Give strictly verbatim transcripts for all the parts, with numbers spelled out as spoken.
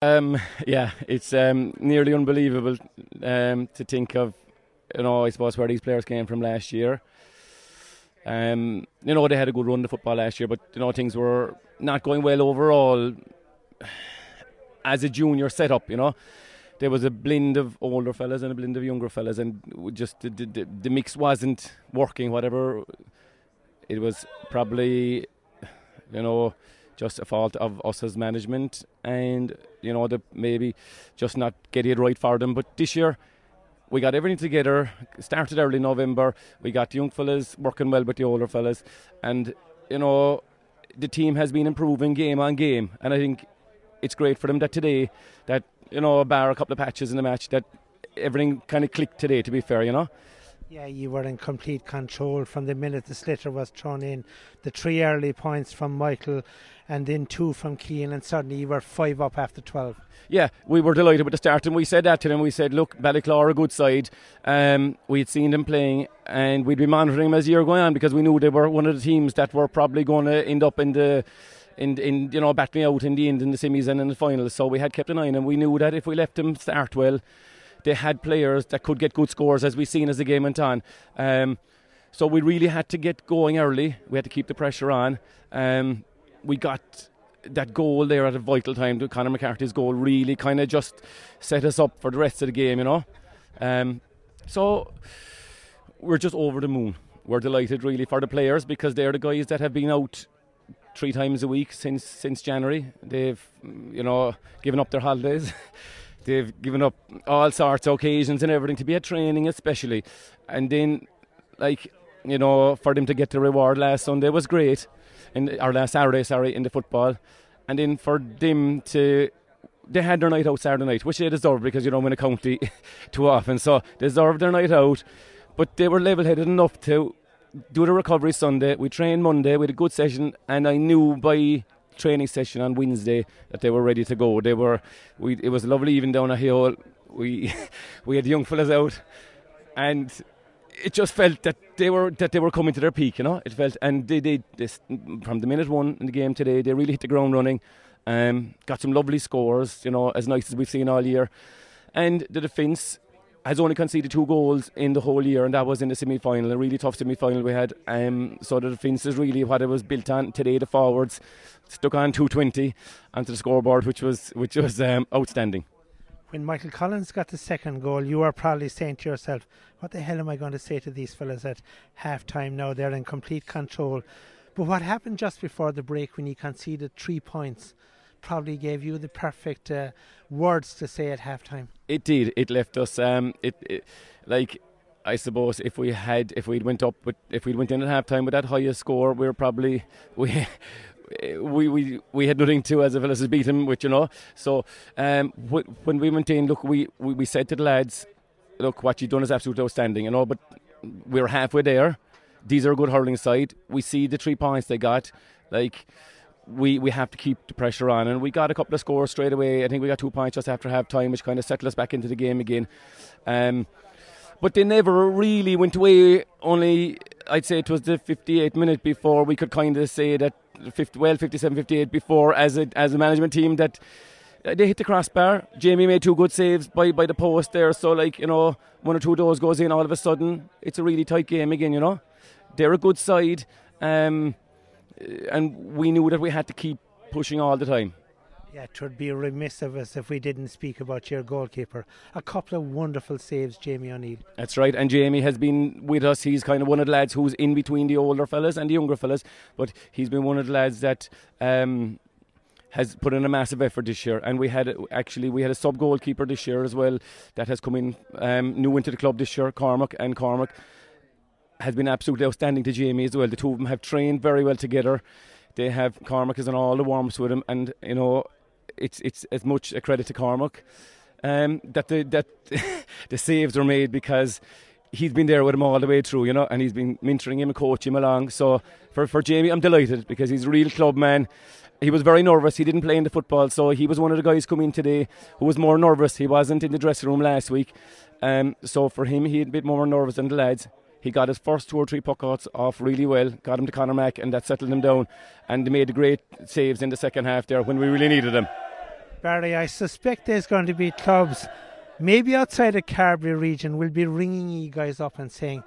Um, yeah, it's um, nearly unbelievable um, to think of, you know, I suppose where these players came from last year. Um, you know, they had a good run to football last year, but, you know, things were not going well overall as a junior setup, you know. There was a blend of older fellas and a blend of younger fellas, and just the, the, the mix wasn't working, whatever. It was probably, you know, just a fault of us as management, and you know, the, maybe just not getting it right for them. But this year, we got everything together. Started early November. We got the young fellas working well with the older fellas, and you know, the team has been improving game on game. And I think it's great for them that today, that you know, bar a couple of patches in the match, that everything kind of clicked today. To be fair, you know. Yeah, you were in complete control from the minute the slitter was thrown in. The three early points from Michael and then two from Keane, and suddenly you were five up after twelve. Yeah, we were delighted with the start, and we said that to them. We said, look, Ballyclaw are a good side. Um, we'd seen them playing, and we'd be monitoring them as the year going on, because we knew they were one of the teams that were probably going to end up in the... In, in you know, battling out in the end in the semis and in the finals. So we had kept an eye on them. We knew that if we left them start well, they had players that could get good scores, as we've seen as the game went on. Um, so we really had to get going early. We had to keep the pressure on. Um, we got that goal there at a vital time. Conor McCarthy's goal really kind of just set us up for the rest of the game, you know. Um, so we're just over the moon. We're delighted really for the players, because they're the guys that have been out three times a week since since January. They've, you know, given up their holidays. They've given up all sorts of occasions and everything to be at training, especially. And then, like, you know, for them to get the reward last Sunday was great, in, or last Saturday, sorry, in the football. And then for them to, they had their night out Saturday night, which they deserved, because you don't win a county too often. So they deserved their night out, but they were level-headed enough to do the recovery Sunday. We trained Monday with a good session, and I knew by training session on Wednesday that they were ready to go. They were, we, it was lovely even down at Hall. We we had young fellas out, and it just felt that they were that they were coming to their peak, you know. It felt, and they did this from the minute one in the game today. They really hit the ground running, um, got some lovely scores, you know, as nice as we've seen all year. And the defence has only conceded two goals in the whole year, and that was in the semi-final, a really tough semi-final we had. Um, so the defence is really what it was built on today. The forwards stuck on two twenty onto the scoreboard, which was which was um, outstanding. When Michael Collins got the second goal, you were probably saying to yourself, what the hell am I going to say to these fellas at half-time now? They're in complete control. But what happened just before the break when he conceded three points probably gave you the perfect uh, words to say at halftime. It did. It left us. Um, it, it like I suppose if we had if we'd went up with if we'd went in at halftime with that highest score, we were probably we we we, we had nothing to as if us beat him with, you know. So um, when we maintained, look, we, we we said to the lads, look, what you've done is absolutely outstanding, you know. But we're halfway there. These are a good hurling side. We see the three points they got, like. We we have to keep the pressure on, and we got a couple of scores straight away. I think we got two points just after half time, which kind of settled us back into the game again. Um, but they never really went away. Only I'd say it was the fifty-eighth minute before we could kind of say that fifty, well, fifty-seven, fifty-eight before as a as a management team that they hit the crossbar. Jamie made two good saves by by the post there. So like, you know, one or two of those goes in all of a sudden. It's a really tight game again. You know, they're a good side. Um, And we knew that we had to keep pushing all the time. Yeah, it would be remiss of us if we didn't speak about your goalkeeper. A couple of wonderful saves, Jamie O'Neill. That's right, and Jamie has been with us. He's kind of one of the lads who's in between the older fellas and the younger fellas, but he's been one of the lads that um, has put in a massive effort this year. And we had actually we had a sub goalkeeper this year as well that has come in um, new into the club this year, Cormac, and Cormac has been absolutely outstanding to Jamie as well. The two of them have trained very well together. They have, Cormac is in all the warmth with him, and you know, it's it's as much a credit to Cormac um, that the that the saves were made, because he's been there with him all the way through, you know, and he's been mentoring him and coaching him along. So for for Jamie, I'm delighted, because he's a real club man. He was very nervous. He didn't play in the football, so he was one of the guys coming today who was more nervous. He wasn't in the dressing room last week, um, so for him, he had a bit more nervous than the lads. He got his first two or three puck outs off really well, got him to Conor Mac, and that settled him down. And they made great saves in the second half there when we really needed them. Barry, I suspect there's going to be clubs, maybe outside the Carbery region, will be ringing you guys up and saying,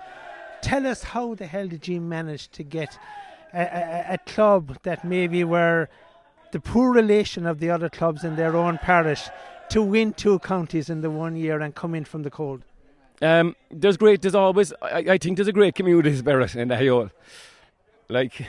tell us how the hell did you manage to get a, a, a club that maybe were the poor relation of the other clubs in their own parish to win two counties in the one year and come in from the cold? Um, there's great, there's always, I, I think there's a great community spirit in the Hayol. Like,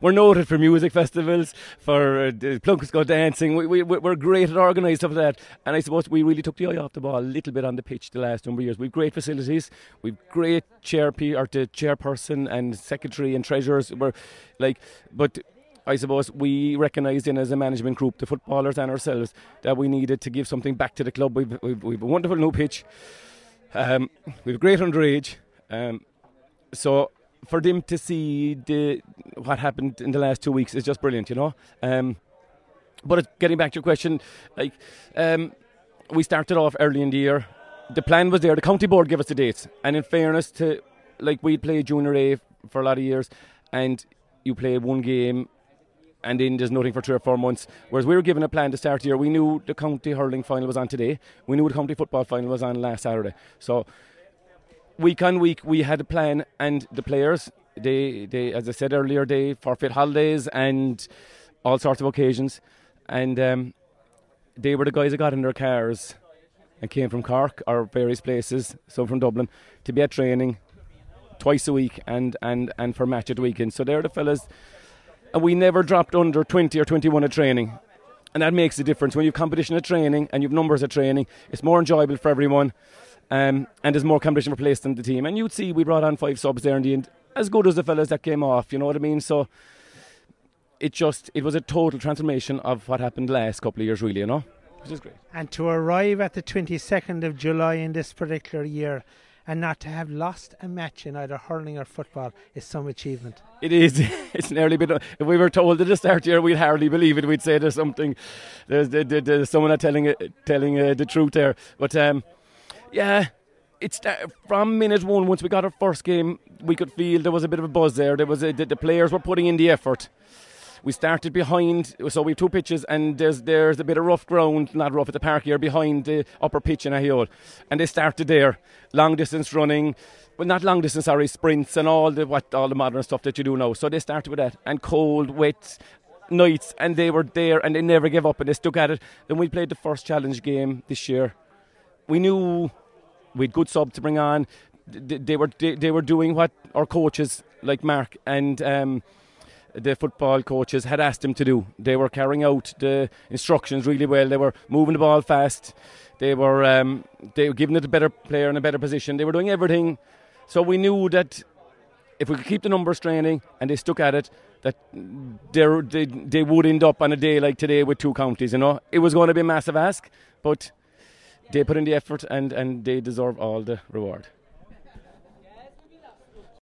we're noted for music festivals, for uh, Plunkett's Go Dancing. We, we, we're great at organising stuff like that. And I suppose we really took the eye off the ball a little bit on the pitch the last number of years. We've great facilities. We've great chair pe- or the chairperson and secretary and treasurers. We're like, but I suppose we recognised in as a management group, the footballers and ourselves, that we needed to give something back to the club. We've, we've, we've a wonderful new pitch. Um, we've great underage. Um, so... For them to see the what happened in the last two weeks is just brilliant, you know. Um, but getting back to your question, like um, we started off early in the year. The plan was there. The county board gave us the dates, and in fairness to, like, we played junior A for a lot of years, and you play one game, and then there's nothing for three or four months. Whereas we were given a plan to start the year. We knew the county hurling final was on today. We knew the county football final was on last Saturday. So. Week on week, we had a plan, and the players, they, they, as I said earlier, they forfeit holidays and all sorts of occasions, and um, they were the guys that got in their cars and came from Cork or various places, some from Dublin, to be at training twice a week and, and, and for match at the weekend. So they're the fellas, and we never dropped under twenty or twenty-one at training, and that makes a difference. When you have competition at training and you have numbers at training, it's more enjoyable for everyone. Um, and there's more competition for place than the team. And you'd see we brought on five subs there in the end, as good as the fellas that came off, you know what I mean? So it just, it was a total transformation of what happened last couple of years, really, you know, which is great. And to arrive at the twenty-second of July in this particular year and not to have lost a match in either hurling or football is some achievement. It is. It's nearly been. If we were told at the start here, we'd hardly believe it. We'd say there's something, there's, there, there's someone not telling, telling uh, the truth there. But, um, yeah, it's uh, from minute one. Once we got our first game, we could feel there was a bit of a buzz there. There was a, the, the players were putting in the effort. We started behind, so we have two pitches, and there's there's a bit of rough ground, not rough at the park here, behind the upper pitch in Ahiol, and they started there, long distance running, well not long distance, sorry, sprints and all the what all the modern stuff that you do now. So they started with that, and cold, wet nights, and they were there, and they never gave up, and they stuck at it. Then we played the first challenge game this year. We knew. We had good sub to bring on. They, they were they, they were doing what our coaches, like Mark and um, the football coaches, had asked them to do. They were carrying out the instructions really well. They were moving the ball fast. They were um, they were giving it a better player in a better position. They were doing everything. So we knew that if we could keep the numbers training and they stuck at it, that they they would end up on a day like today with two counties. You know, it was going to be a massive ask, but. They put in the effort and, and they deserve all the reward.